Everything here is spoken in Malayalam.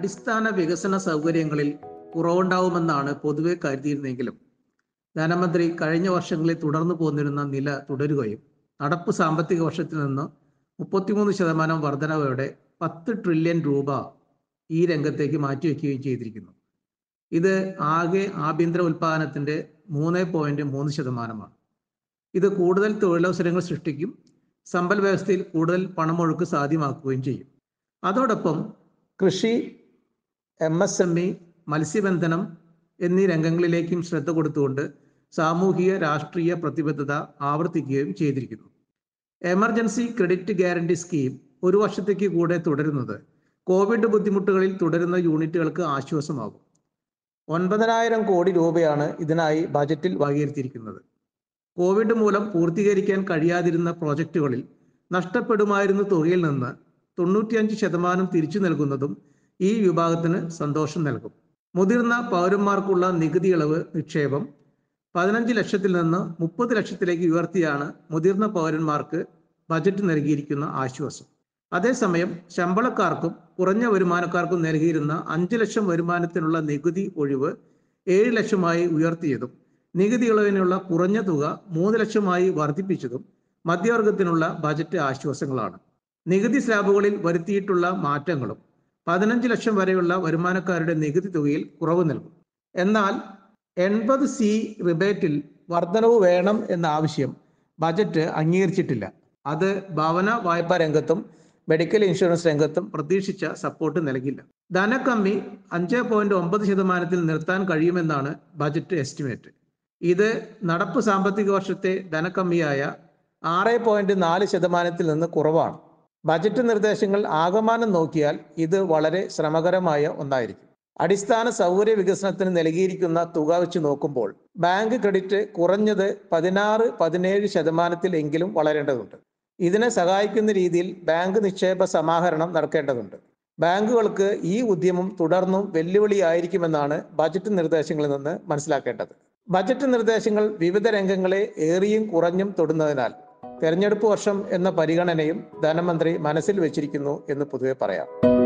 അടിസ്ഥാന വികസന സൗകര്യങ്ങളിൽ കുറവുണ്ടാവുമെന്നാണ് പൊതുവെ കരുതിയിരുന്നെങ്കിലും ധനമന്ത്രി കഴിഞ്ഞ വർഷങ്ങളിൽ തുടർന്നു പോന്നിരുന്ന നില തുടരുകയും നടപ്പ് സാമ്പത്തിക വർഷത്തിൽ നിന്ന് 33% വർധനവോടെ 10 ട്രില്യൺ രൂപ ഈ രംഗത്തേക്ക് മാറ്റിവെക്കുകയും ചെയ്തിരിക്കുന്നു. ഇത് ആകെ ആഭ്യന്തര ഉൽപാദനത്തിന്റെ 3.3%. ഇത് കൂടുതൽ തൊഴിലവസരങ്ങൾ സൃഷ്ടിക്കും, സമ്പൽ വ്യവസ്ഥയിൽ കൂടുതൽ പണമൊഴുക്ക് സാധ്യമാക്കുകയും ചെയ്യും. അതോടൊപ്പം കൃഷി, MSME, മത്സ്യബന്ധനം എന്നീ രംഗങ്ങളിലേക്കും ശ്രദ്ധ കൊടുത്തുകൊണ്ട് സാമൂഹിക രാഷ്ട്രീയ പ്രതിബദ്ധത ആവർത്തിക്കുകയും ചെയ്തിരിക്കുന്നു. എമർജൻസി ക്രെഡിറ്റ് ഗ്യാരണ്ടി സ്കീം 1 വർഷത്തേക്ക് കൂടെ തുടരുന്നത് കോവിഡ് ബുദ്ധിമുട്ടുകളിൽ തുടരുന്ന യൂണിറ്റുകൾക്ക് ആശ്വാസമാകും. 9,000 കോടി രൂപയാണ് ഇതിനായി ബജറ്റിൽ വകയിരുത്തിയിരിക്കുന്നത്. കോവിഡ് മൂലം പൂർത്തീകരിക്കാൻ കഴിയാതിരുന്ന പ്രോജക്റ്റുകളിൽ നഷ്ടപ്പെടുമായിരുന്ന തുകയിൽ നിന്ന് 95% തിരിച്ചു നൽകുന്നതും ഈ വിഭാഗത്തിന് സന്തോഷം നൽകും. മുതിർന്ന പൗരന്മാർക്കുള്ള നികുതി ഇളവ് നിക്ഷേപം 15 ലക്ഷത്തിൽ നിന്ന് 30 ലക്ഷത്തിലേക്ക് ഉയർത്തിയാണ് മുതിർന്ന പൗരന്മാർക്ക് ബജറ്റ് നൽകിയിരിക്കുന്ന ആശ്വാസം. അതേസമയം ശമ്പളക്കാർക്കും കുറഞ്ഞ വരുമാനക്കാർക്കും നൽകിയിരുന്ന 5 ലക്ഷം വരുമാനത്തിനുള്ള നികുതി ഒഴിവ് 7 ലക്ഷമായി ഉയർത്തിയതും നികുതി ഇളവിനുള്ള കുറഞ്ഞ തുക 3 ലക്ഷമായി വർദ്ധിപ്പിച്ചതും മധ്യവർഗത്തിനുള്ള ബജറ്റ് ആശ്വാസങ്ങളാണ്. നികുതി സ്ലാബുകളിൽ വരുത്തിയിട്ടുള്ള മാറ്റങ്ങളും 15 ലക്ഷം വരെയുള്ള വരുമാനക്കാരുടെ നികുതി തുകയിൽ കുറവ് നൽകും. എന്നാൽ 80C റിബേറ്റിൽ വർധനവ് വേണം എന്ന ആവശ്യം ബജറ്റ് അംഗീകരിച്ചിട്ടില്ല. അത് ഭവന വായ്പാ രംഗത്തും മെഡിക്കൽ ഇൻഷുറൻസ് രംഗത്തും പ്രതീക്ഷിച്ച സപ്പോർട്ട് നൽകില്ല. ധനക്കമ്മി 5.9%-ൽ നിർത്താൻ കഴിയുമെന്നാണ് ബജറ്റ് എസ്റ്റിമേറ്റ്. ഇത് നടപ്പ് സാമ്പത്തിക വർഷത്തെ ധനക്കമ്മിയായ 6.4%-ൽ നിന്ന് കുറവാണ്. ബജറ്റ് നിർദ്ദേശങ്ങൾ ആകമാനം നോക്കിയാൽ ഇത് വളരെ ശ്രമകരമായ ഒന്നായിരിക്കും. അടിസ്ഥാന സൗകര്യ വികസനത്തിന് നൽകിയിരിക്കുന്ന തുക വെച്ച് നോക്കുമ്പോൾ ബാങ്ക് ക്രെഡിറ്റ് കുറഞ്ഞത് 16-17% എങ്കിലും വളരേണ്ടതുണ്ട്. ഇതിനെ സഹായിക്കുന്ന രീതിയിൽ ബാങ്ക് നിക്ഷേപ സമാഹരണം നടക്കേണ്ടതുണ്ട്. ബാങ്കുകൾക്ക് ഈ ഉദ്യമം തുടർന്നും വെല്ലുവിളിയായിരിക്കുമെന്നാണ് ബജറ്റ് നിർദ്ദേശങ്ങളിൽ നിന്ന് മനസ്സിലാക്കേണ്ടത്. ബജറ്റ് നിർദ്ദേശങ്ങൾ വിവിധ രംഗങ്ങളെ ഏറിയും കുറഞ്ഞും തൊടുന്നതിനാൽ തെരഞ്ഞെടുപ്പ് വർഷം എന്ന പരിഗണനയും ധനമന്ത്രി മനസ്സിൽ വെച്ചിരിക്കുന്നു എന്ന് പൊതുവെ പറയാം.